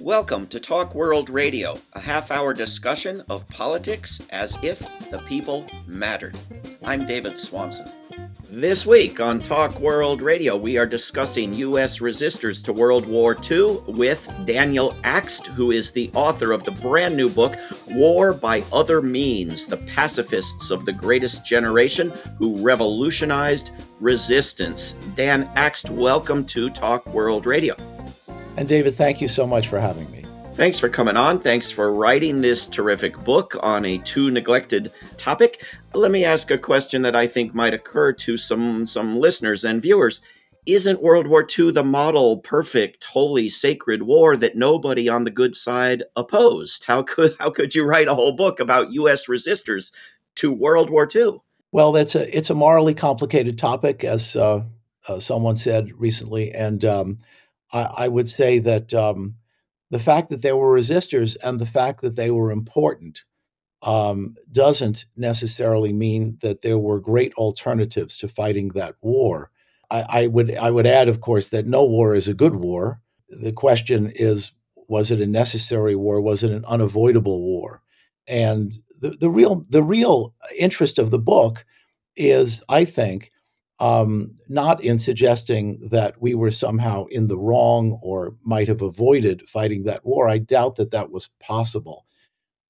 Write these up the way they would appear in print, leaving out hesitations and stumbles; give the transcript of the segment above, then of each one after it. Welcome to Talk World Radio, a half-hour discussion of politics as if the people mattered. I'm David Swanson. This week on Talk World Radio, we are discussing U.S. resistors to World War II with Daniel Akst, who is the author of the brand new book, War by Other Means, The Pacifists of the Greatest Generation Who Revolutionized Resistance. Dan Akst, welcome to Talk World Radio. And David, thank you so much for having me. Thanks for coming on. Thanks for writing this terrific book on a too neglected topic. Let me ask a question that I think might occur to some listeners and viewers. Isn't World War II the model, perfect, holy, sacred war that nobody on the good side opposed? How could you write a whole book about U.S. resistors to World War II? Well, it's a morally complicated topic, as someone said recently, and I would say that the fact that they were resistors and the fact that they were important doesn't necessarily mean that there were great alternatives to fighting that war. I would add, of course, that no war is a good war. The question is, was it a necessary war? Was it an unavoidable war? And the real interest of the book is, I think, not in suggesting that we were somehow in the wrong or might have avoided fighting that war. I doubt that that was possible.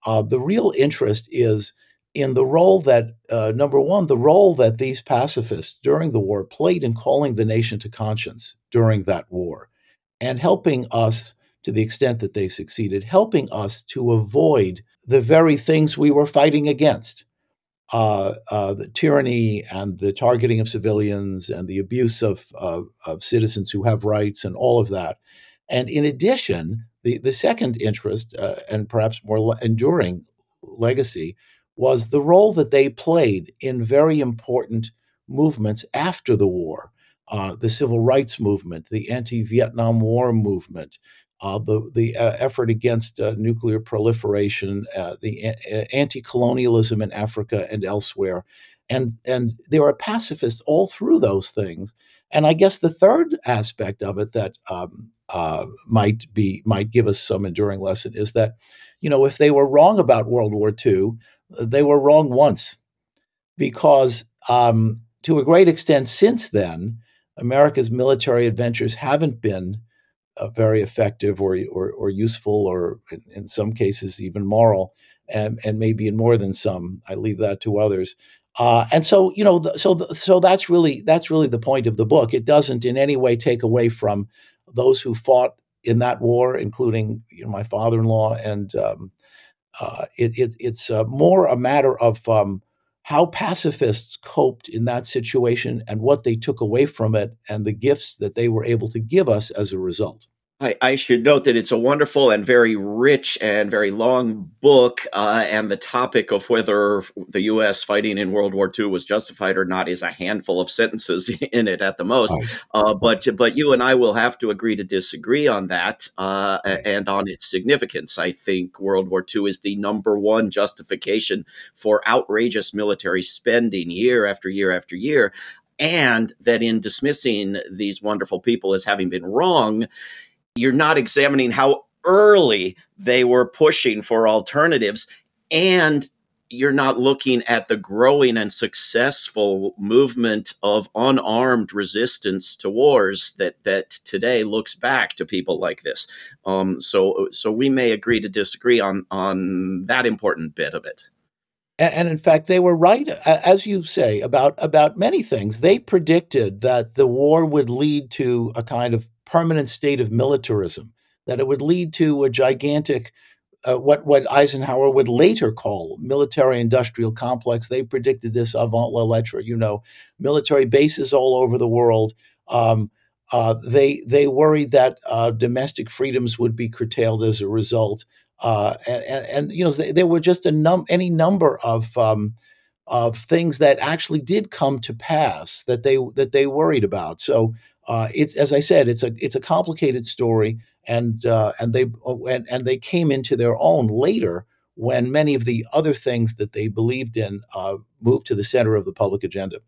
The real interest is in the role that, number one, the role that these pacifists during the war played in calling the nation to conscience during that war and helping us, to the extent that they succeeded, helping us to avoid the very things we were fighting against. The tyranny and the targeting of civilians and the abuse of citizens who have rights and all of that. And in addition, the second interest and perhaps more enduring legacy was the role that they played in very important movements after the war, the civil rights movement, the anti-Vietnam War movement, the effort against nuclear proliferation, the anti-colonialism in Africa and elsewhere. And there are pacifists all through those things. And I guess the third aspect of it that might give us some enduring lesson is that, if they were wrong about World War II, they were wrong once, because to a great extent since then, America's military adventures haven't been very effective or useful, or in some cases even moral, and maybe in more than some. I leave that to others. So that's really the point of the book. It doesn't in any way take away from those who fought in that war, including my father-in-law, and it's more a matter of how pacifists coped in that situation and what they took away from it and the gifts that they were able to give us as a result. I should note that it's a wonderful and very rich and very long book, and the topic of whether the U.S. fighting in World War II was justified or not is a handful of sentences in it at the most. But you and I will have to agree to disagree on that and on its significance. I think World War II is the number one justification for outrageous military spending year after year after year, and that in dismissing these wonderful people as having been wrong, you're not examining how early they were pushing for alternatives, and you're not looking at the growing and successful movement of unarmed resistance to wars that today looks back to people like this. So we may agree to disagree on that important bit of it. And in fact, they were right, as you say, about many things. They predicted that the war would lead to a kind of permanent state of militarism, that it would lead to a gigantic, what Eisenhower would later call military-industrial complex. They predicted this avant la lettre, military bases all over the world. They worried that domestic freedoms would be curtailed as a result, there were just any number of things that actually did come to pass that they worried about. So. It's, as I said, it's a complicated story, and they came into their own later when many of the other things that they believed in moved to the center of the public agenda.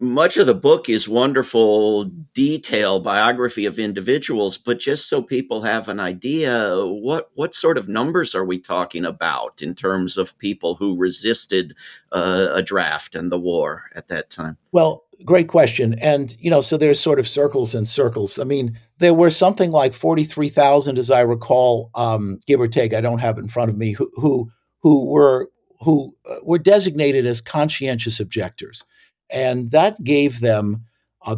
much of the book is wonderful detail, biography of individuals, but just so people have an idea, what sort of numbers are we talking about in terms of people who resisted a draft and the war at that time? Well, great question. And, you know, so there's sort of circles and circles. I mean, there were something like 43,000, as I recall, give or take, I don't have it in front of me, who were designated as conscientious objectors. And that gave them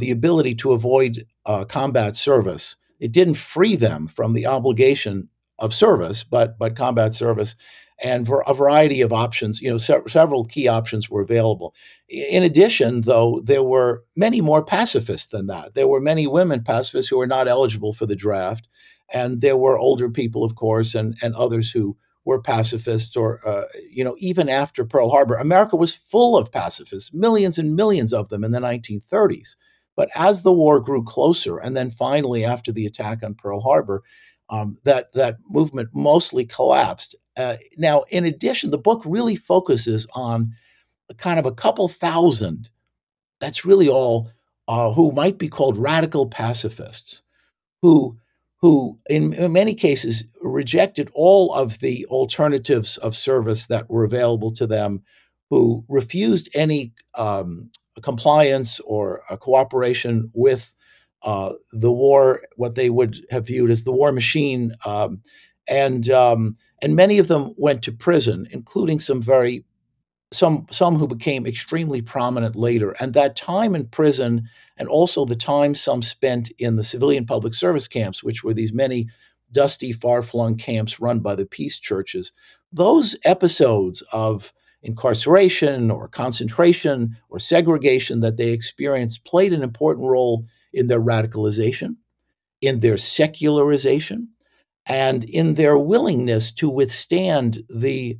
the ability to avoid combat service. It didn't free them from the obligation of service, but combat service, and for a variety of options, you know, several key options were available. In addition, though, there were many more pacifists than that. There were many women pacifists who were not eligible for the draft, and there were older people, of course, and others who were pacifists, or, you know, even after Pearl Harbor. America was full of pacifists, millions and millions of them in the 1930s. But as the war grew closer, and then finally after the attack on Pearl Harbor, that movement mostly collapsed. Now, in addition, the book really focuses on a kind of a couple thousand, that's really all, who might be called radical pacifists, who in many cases rejected all of the alternatives of service that were available to them, who refused any compliance or cooperation with the war, what they would have viewed as the war machine, and many of them went to prison, including some who became extremely prominent later. And that time in prison, and also the time some spent in the civilian public service camps, which were these many dusty, far-flung camps run by the peace churches, those episodes of incarceration or concentration or segregation that they experienced played an important role in their radicalization, in their secularization, and in their willingness to withstand the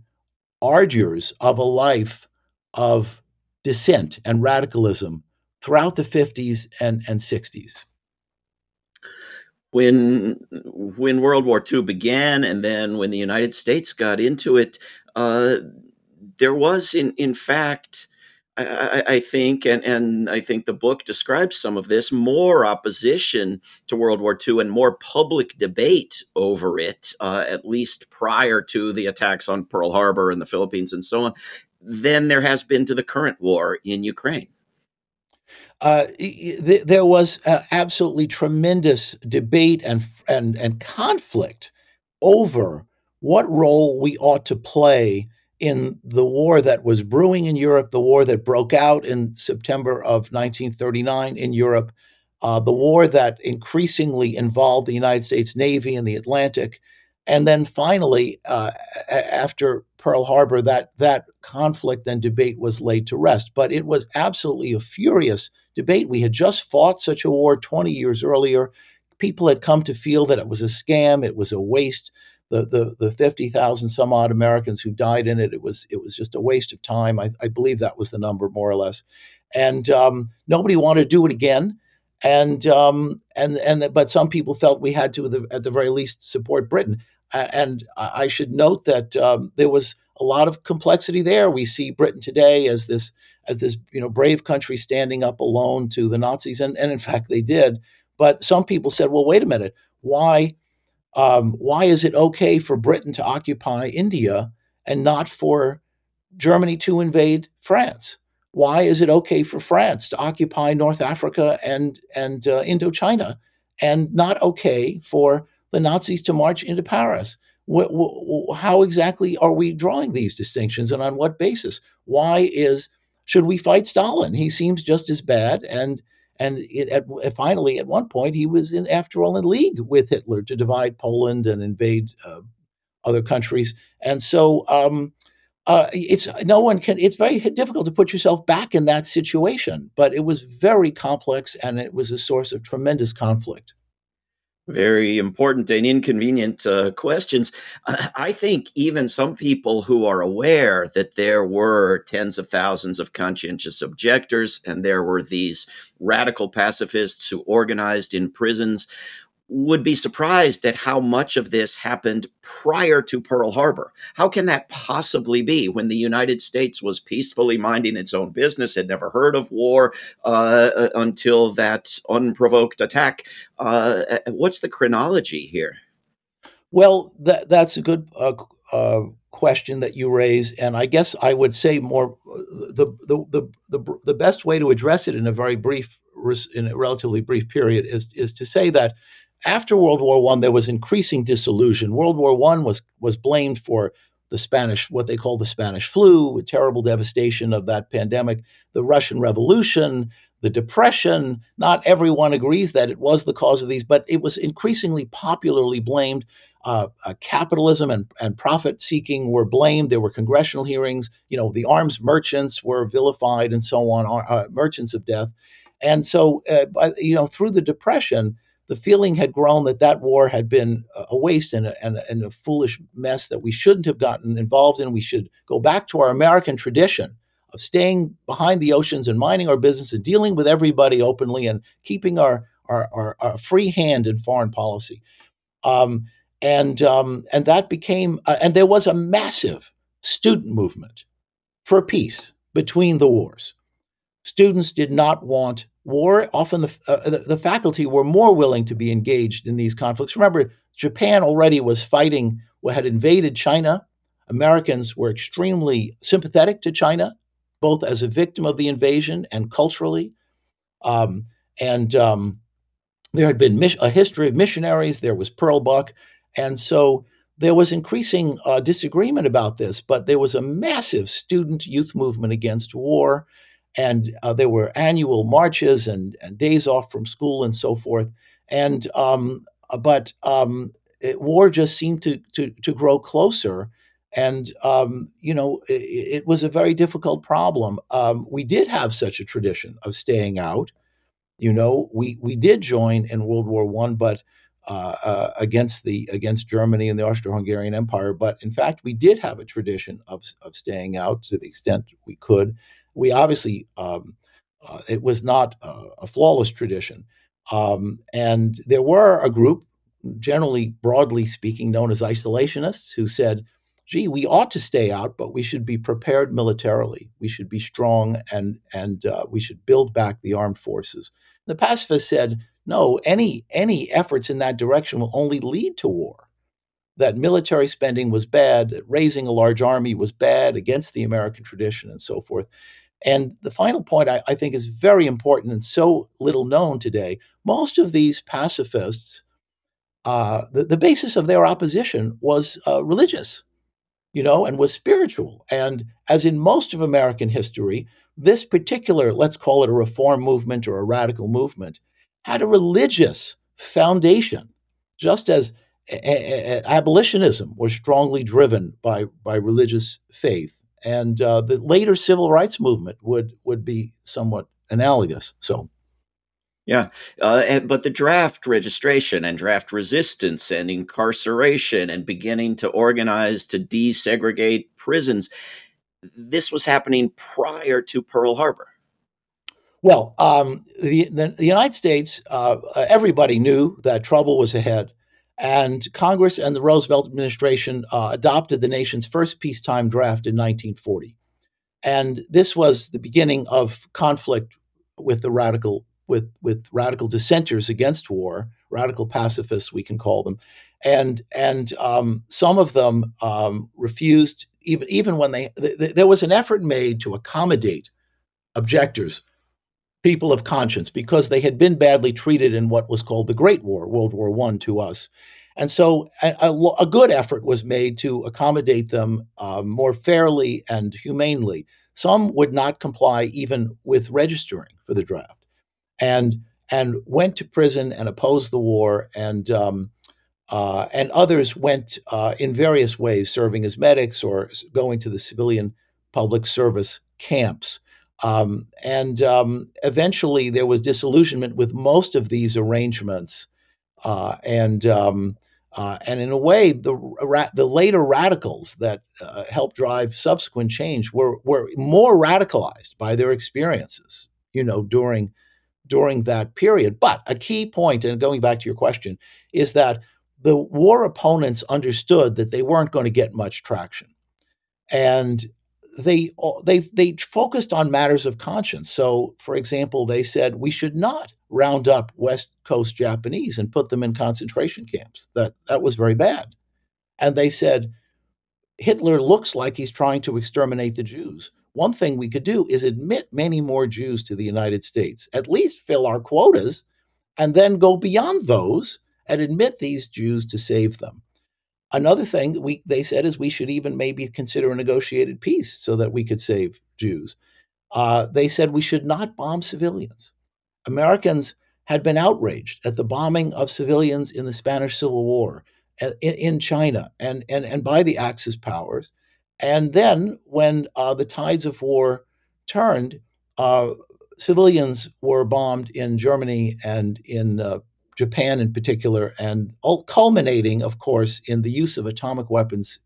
ardors of a life of dissent and radicalism throughout the 50s and 60s. When World War II began, and then when the United States got into it, there was, in fact, I think, and I think the book describes some of this, more opposition to World War II and more public debate over it, at least prior to the attacks on Pearl Harbor and the Philippines and so on, than there has been to the current war in Ukraine. There was absolutely tremendous debate and conflict over what role we ought to play in the war that was brewing in Europe, the war that broke out in September of 1939 in Europe, the war that increasingly involved the United States Navy in the Atlantic, and then finally, after Pearl Harbor, that conflict and debate was laid to rest. But it was absolutely a furious debate. We had just fought such a war 20 years earlier. People had come to feel that it was a scam, it was a waste. The 50,000 some odd Americans who died in it, it was just a waste of time. I believe that was the number, more or less. And nobody wanted to do it again. And but some people felt we had to, at the very least, support Britain. And I should note that there was a lot of complexity there. We see Britain today as this you know, brave country standing up alone to the Nazis, and in fact they did. But some people said, well, wait a minute, why is it okay for Britain to occupy India and not for Germany to invade France? Why is it okay for France to occupy North Africa and Indochina, and not okay for the Nazis to march into Paris? How exactly are we drawing these distinctions, and on what basis? Should we fight Stalin? He seems just as bad, and finally, at one point, he was, after all, in league with Hitler to divide Poland and invade other countries. And so it's very difficult to put yourself back in that situation, but it was very complex, and it was a source of tremendous conflict. Very important and inconvenient questions. I think even some people who are aware that there were tens of thousands of conscientious objectors and there were these radical pacifists who organized in prisons would be surprised at how much of this happened prior to Pearl Harbor. How can that possibly be when the United States was peacefully minding its own business, had never heard of war until that unprovoked attack? What's the chronology here? Well, that's a good question that you raise, and I guess I would say more the best way to address it in a very brief, in a relatively brief period is to say that after World War I, there was increasing disillusion. World War I was blamed for the Spanish, what they call the Spanish flu, with terrible devastation of that pandemic, the Russian Revolution, the Depression. Not everyone agrees that it was the cause of these, but it was increasingly popularly blamed. Capitalism and profit seeking were blamed. There were congressional hearings. You know, the arms merchants were vilified and so on, merchants of death. And so, through the Depression, the feeling had grown that war had been a waste and a foolish mess that we shouldn't have gotten involved in. We should go back to our American tradition of staying behind the oceans and minding our business and dealing with everybody openly and keeping our free hand in foreign policy. And that became and there was a massive student movement for peace between the wars. Students did not want war. Often the faculty were more willing to be engaged in these conflicts. Remember, Japan already was fighting, had invaded China. Americans were extremely sympathetic to China, both as a victim of the invasion and culturally. There had been a history of missionaries. There was Pearl Buck. And so there was increasing disagreement about this, but there was a massive student youth movement against war. And there were annual marches and days off from school and so forth. And war just seemed to grow closer. And, it was a very difficult problem. We did have such a tradition of staying out. You know, we did join in World War I, but against Germany and the Austro-Hungarian Empire. But in fact, we did have a tradition of staying out to the extent we could. We obviously, it was not a flawless tradition. And there were a group, generally, broadly speaking, known as isolationists, who said, gee, we ought to stay out, but we should be prepared militarily. We should be strong and we should build back the armed forces. The pacifists said, no, any efforts in that direction will only lead to war. That military spending was bad, that raising a large army was bad against the American tradition and so forth. And the final point I think is very important and so little known today. Most of these pacifists, the basis of their opposition was religious, and was spiritual. And as in most of American history, this particular, let's call it a reform movement or a radical movement, had a religious foundation, just as abolitionism was strongly driven by religious faith, and the later civil rights movement would be somewhat analogous. So, yeah, but the draft registration and draft resistance and incarceration and beginning to organize to desegregate prisons, this was happening prior to Pearl Harbor. Well, the United States, everybody knew that trouble was ahead. And Congress and the Roosevelt administration adopted the nation's first peacetime draft in 1940. And this was the beginning of conflict with the radical dissenters against war, radical pacifists, we can call them. And some of them refused, even when there was an effort made to accommodate objectors, people of conscience, because they had been badly treated in what was called the Great War, World War I to us. And so a good effort was made to accommodate them more fairly and humanely. Some would not comply even with registering for the draft and went to prison and opposed the war. And others went in various ways, serving as medics or going to the civilian public service camps. Eventually there was disillusionment with most of these arrangements. And in a way, the later radicals that helped drive subsequent change were more radicalized by their experiences, during during that period. But a key point, and going back to your question, is that the war opponents understood that they weren't going to get much traction, and they focused on matters of conscience. So, for example, they said we should not round up West Coast Japanese and put them in concentration camps. That was very bad. And they said, Hitler looks like he's trying to exterminate the Jews. One thing we could do is admit many more Jews to the United States, at least fill our quotas, and then go beyond those and admit these Jews to save them. Another thing they said is we should even maybe consider a negotiated peace so that we could save Jews. They said we should not bomb civilians. Americans had been outraged at the bombing of civilians in the Spanish Civil War, in China, and by the Axis powers. And then when the tides of war turned, civilians were bombed in Germany and in Japan in particular, and culminating, of course, in the use of atomic weapons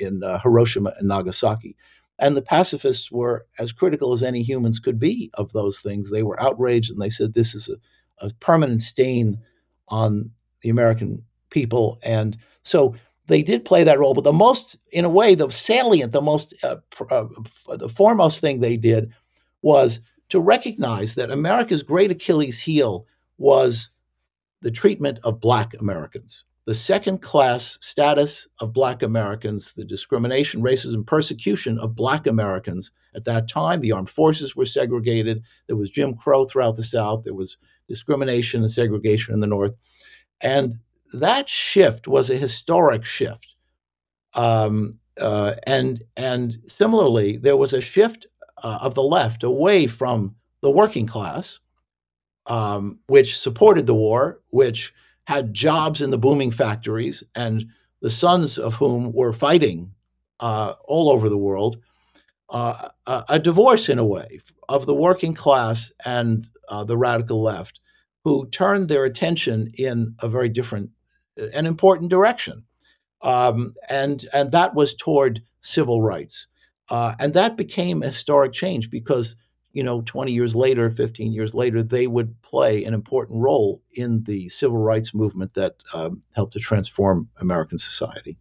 in Hiroshima and Nagasaki. And the pacifists were as critical as any humans could be of those things. They were outraged, and they said this is a permanent stain on the American people. And so they did play that role. But the most, in a way, the salient, the foremost thing they did was to recognize that America's great Achilles heel was the treatment of Black Americans, the second-class status of Black Americans, the discrimination, racism, persecution of Black Americans. At that time, the armed forces were segregated. There was Jim Crow throughout the South. There was discrimination and segregation in the North. And that shift was a historic shift. And similarly, there was a shift of the left away from the working class, which supported the war, which had jobs in the booming factories, and the sons of whom were fighting all over the world, a divorce, in a way, of the working class and the radical left, who turned their attention in a very different and important direction. And that was toward civil rights. And that became a historic change because 20 years later, 15 years later, they would play an important role in the civil rights movement that helped to transform American society.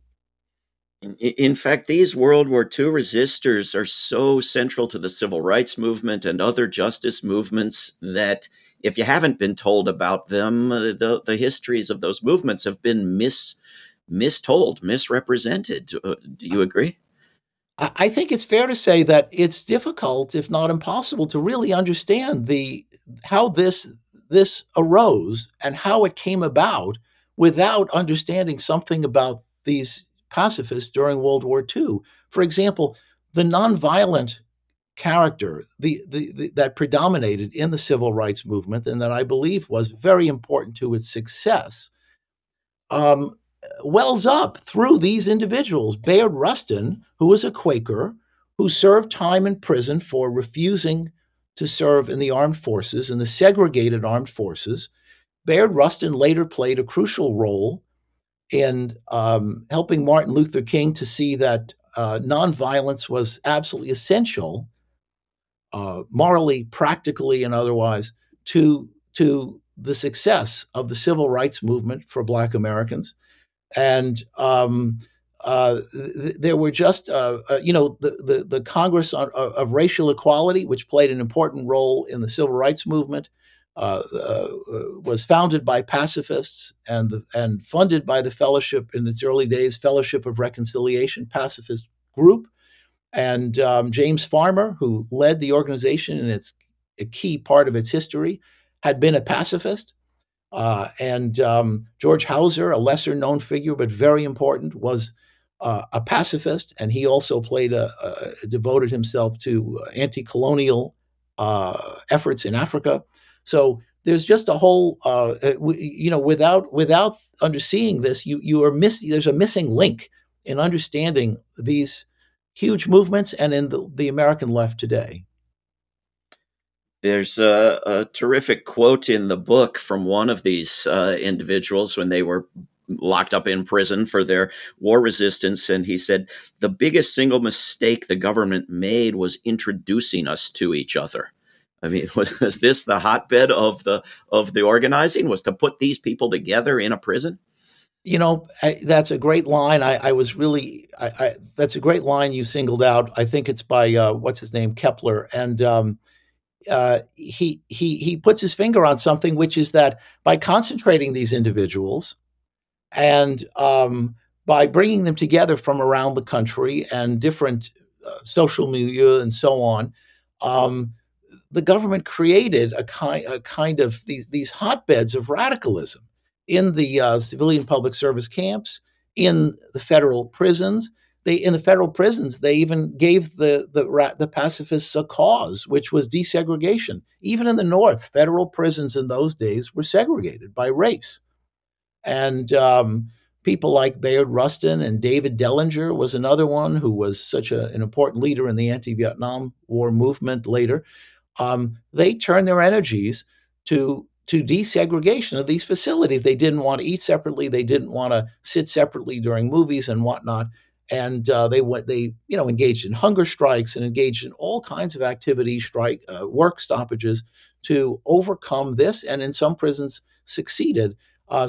In fact, these World War II resistors are so central to the civil rights movement and other justice movements that if you haven't been told about them, the histories of those movements have been mistold, misrepresented. Do you agree? I think it's fair to say that it's difficult, if not impossible, to really understand how this arose and how it came about without understanding something about these pacifists during World War II. For example, the nonviolent character that predominated in the civil rights movement and that I believe was very important to its success wells up through these individuals. Bayard Rustin, who was a Quaker, who served time in prison for refusing to serve in the armed forces, in the segregated armed forces. Bayard Rustin later played a crucial role in helping Martin Luther King to see that nonviolence was absolutely essential, morally, practically, and otherwise, to the success of the civil rights movement for Black Americans. And there were just, the Congress of Racial Equality, which played an important role in the civil rights movement, was founded by pacifists and funded by the Fellowship in its early days, Fellowship of Reconciliation, pacifist group. And James Farmer, who led the organization in a key part of its history, had been a pacifist. And George Hauser, a lesser known figure, but very important, was a pacifist. And he also devoted himself to anti-colonial efforts in Africa. So there's just a whole, without underseeing this, there's a missing link in understanding these huge movements and in the American left today. There's a terrific quote in the book from one of these individuals when they were locked up in prison for their war resistance. And he said, "The biggest single mistake the government made was introducing us to each other." I mean, was this the hotbed of the organizing, was to put these people together in a prison? You know, that's a great line. That's a great line you singled out. I think it's by, what's his name, Kepler. And he puts his finger on something, which is that by concentrating these individuals and by bringing them together from around the country and different social milieu and so on, the government created a kind of these hotbeds of radicalism in the civilian public service camps, in the federal prisons. They even gave the pacifists a cause, which was desegregation. Even in the North, federal prisons in those days were segregated by race. And people like Bayard Rustin and David Dellinger was another one who was such an important leader in the anti-Vietnam War movement later. They turned their energies to desegregation of these facilities. They didn't want to eat separately. They didn't want to sit separately during movies and whatnot. And they engaged in hunger strikes and engaged in all kinds of activities, work stoppages to overcome this, and in some prisons succeeded.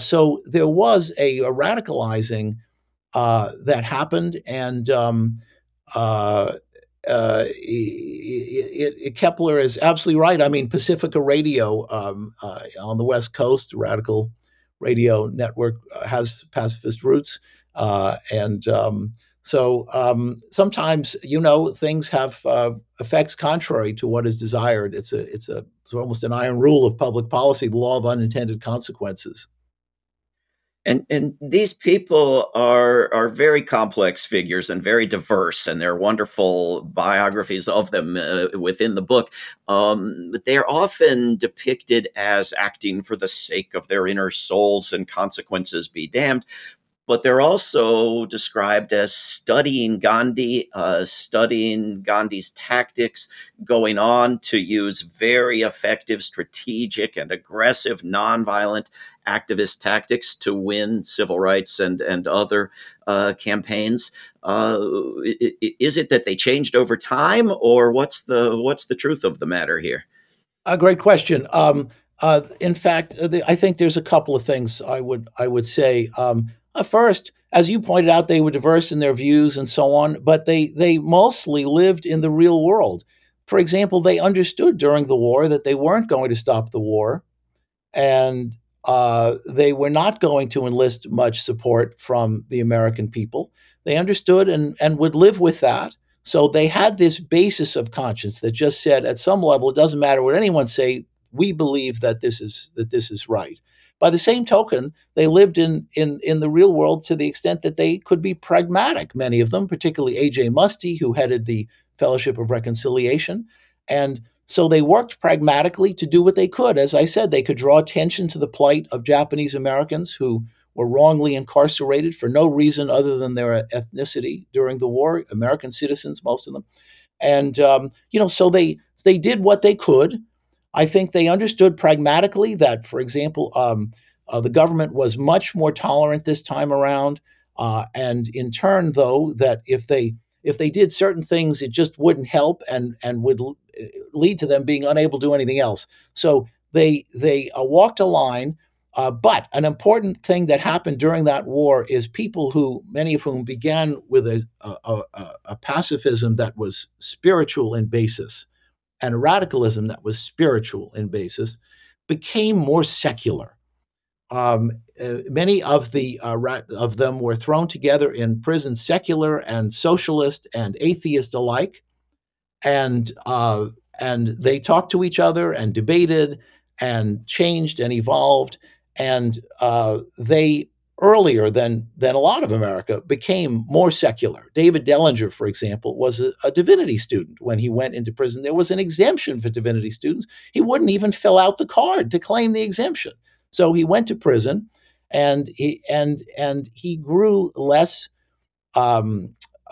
So there was a radicalizing that happened, and Kepler is absolutely right. I mean, Pacifica Radio on the West Coast, Radical Radio Network, has pacifist roots. So sometimes, things have effects contrary to what is desired. It's almost an iron rule of public policy, the law of unintended consequences. And these people are very complex figures and very diverse, and there are wonderful biographies of them within the book. But they are often depicted as acting for the sake of their inner souls and consequences be damned. But they're also described as studying Gandhi, studying Gandhi's tactics, going on to use very effective, strategic, and aggressive nonviolent activist tactics to win civil rights and other campaigns. Is it that they changed over time, or what's the truth of the matter here? A great question. In fact, I think there's a couple of things I would say. First, as you pointed out, they were diverse in their views and so on, but they mostly lived in the real world. For example, they understood during the war that they weren't going to stop the war, and they were not going to enlist much support from the American people. They understood and would live with that. So they had this basis of conscience that just said, at some level, it doesn't matter what anyone say, we believe that this is right. By the same token, they lived in the real world to the extent that they could be pragmatic, many of them, particularly A. J. Muste, who headed the Fellowship of Reconciliation. And so they worked pragmatically to do what they could. As I said, they could draw attention to the plight of Japanese Americans who were wrongly incarcerated for no reason other than their ethnicity during the war, American citizens, most of them. And, so they did what they could. I think they understood pragmatically that, for example, the government was much more tolerant this time around, and in turn, though, that if they did certain things, it just wouldn't help and would lead to them being unable to do anything else. So they walked a line, but an important thing that happened during that war is people who, many of whom began with a pacifism that was spiritual in basis, and radicalism that was spiritual in basis, became more secular. Many of the of them were thrown together in prison, secular and socialist and atheist alike, and they talked to each other and debated and changed and evolved, and they earlier than a lot of America became more secular. David Dellinger, for example, was a divinity student. When he went into prison, there was an exemption for divinity students. He wouldn't even fill out the card to claim the exemption. So he went to prison, and he grew less.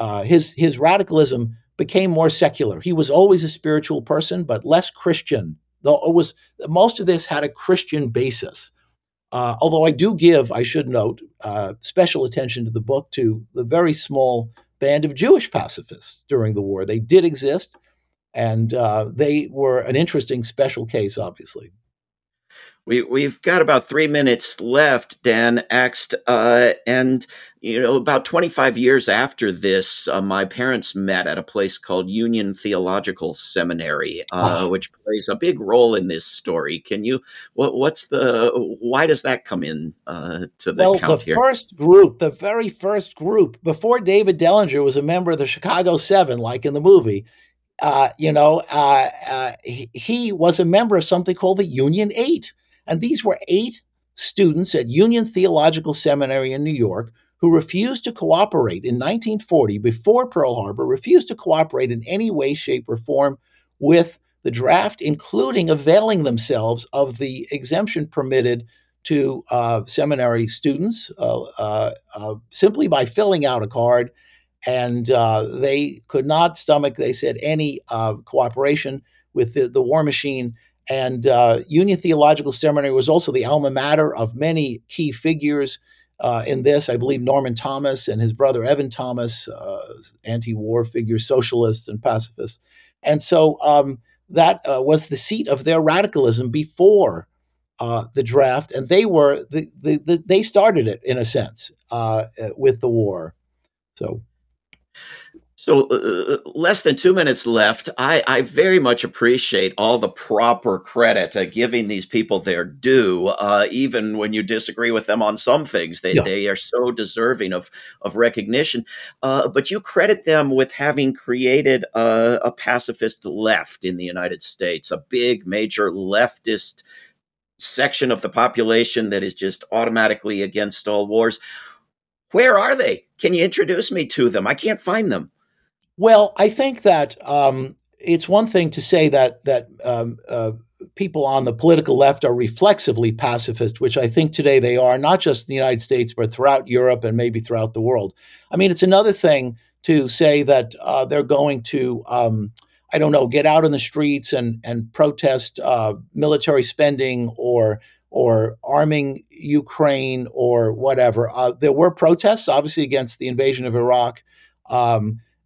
His radicalism became more secular. He was always a spiritual person, but less Christian. Though it was, most of this had a Christian basis. Although I do give, I should note, special attention to the book to the very small band of Jewish pacifists during the war. They did exist, And they were an interesting special case, obviously. We've got about 3 minutes left, Dan Akst, and about 25 years after this, my parents met at a place called Union Theological Seminary, which plays a big role in this story. Can you? Why does that come in to the count here? Well, the very first group, before David Dellinger was a member of the Chicago Seven, like in the movie. He was a member of something called the Union Eight. And these were 8 students at Union Theological Seminary in New York who refused to cooperate in 1940, before Pearl Harbor, refused to cooperate in any way, shape, or form with the draft, including availing themselves of the exemption permitted to seminary students simply by filling out a card. And they could not stomach, they said, any cooperation with the war machine. And Union Theological Seminary was also the alma mater of many key figures in this. I believe Norman Thomas and his brother Evan Thomas, anti-war figures, socialists and pacifists. And so that was the seat of their radicalism before the draft. And they were they started it, in a sense, with the war. So less than 2 minutes left. I very much appreciate all the proper credit giving these people their due, even when you disagree with them on some things. They are so deserving of recognition. But you credit them with having created a pacifist left in the United States, a big, major leftist section of the population that is just automatically against all wars. Where are they? Can you introduce me to them? I can't find them. Well, I think that it's one thing to say that people on the political left are reflexively pacifist, which I think today they are, not just in the United States, but throughout Europe and maybe throughout the world. I mean, it's another thing to say that they're going to, get out in the streets and protest military spending or arming Ukraine or whatever. There were protests, obviously, against the invasion of Iraq.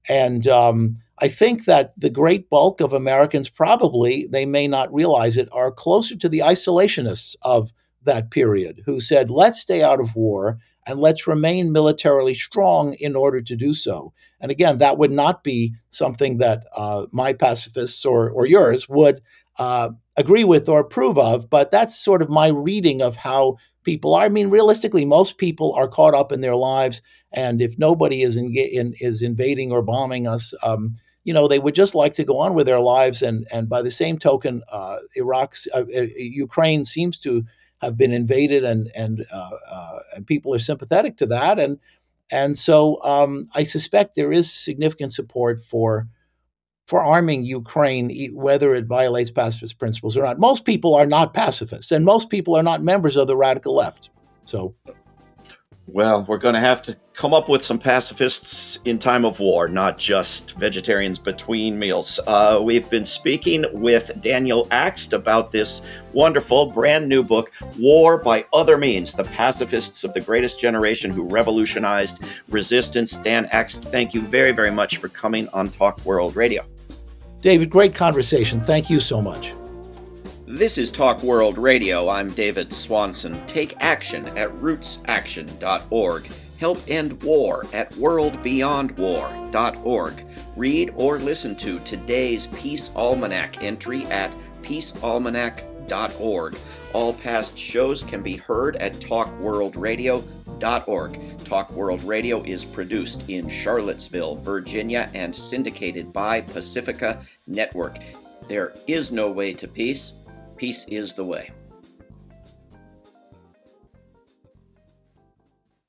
And I think that the great bulk of Americans probably, they may not realize it, are closer to the isolationists of that period who said, let's stay out of war and let's remain militarily strong in order to do so. And again, that would not be something that my pacifists or yours would agree with or approve of, but that's sort of my reading of how people are. I mean, realistically, most people are caught up in their lives, and if nobody is invading or bombing us, they would just like to go on with their lives. And by the same token, Ukraine seems to have been invaded, and people are sympathetic to that, and so I suspect there is significant support for arming Ukraine, whether it violates pacifist principles or not. Most people are not pacifists, and most people are not members of the radical left. So, well, we're going to have to come up with some pacifists in time of war, not just vegetarians between meals. We've been speaking with Daniel Akst about this wonderful brand new book, War by Other Means, The Pacifists of the Greatest Generation Who Revolutionized Resistance. Dan Akst, thank you very, very much for coming on Talk World Radio. David, great conversation. Thank you so much. This is Talk World Radio. I'm David Swanson. Take action at RootsAction.org. Help end war at WorldBeyondWar.org. Read or listen to today's Peace Almanac entry at PeaceAlmanac.org. All past shows can be heard at talkworldradio.org. Talk World Radio is produced in Charlottesville, Virginia, and syndicated by Pacifica Network. There is no way to peace. Peace is the way.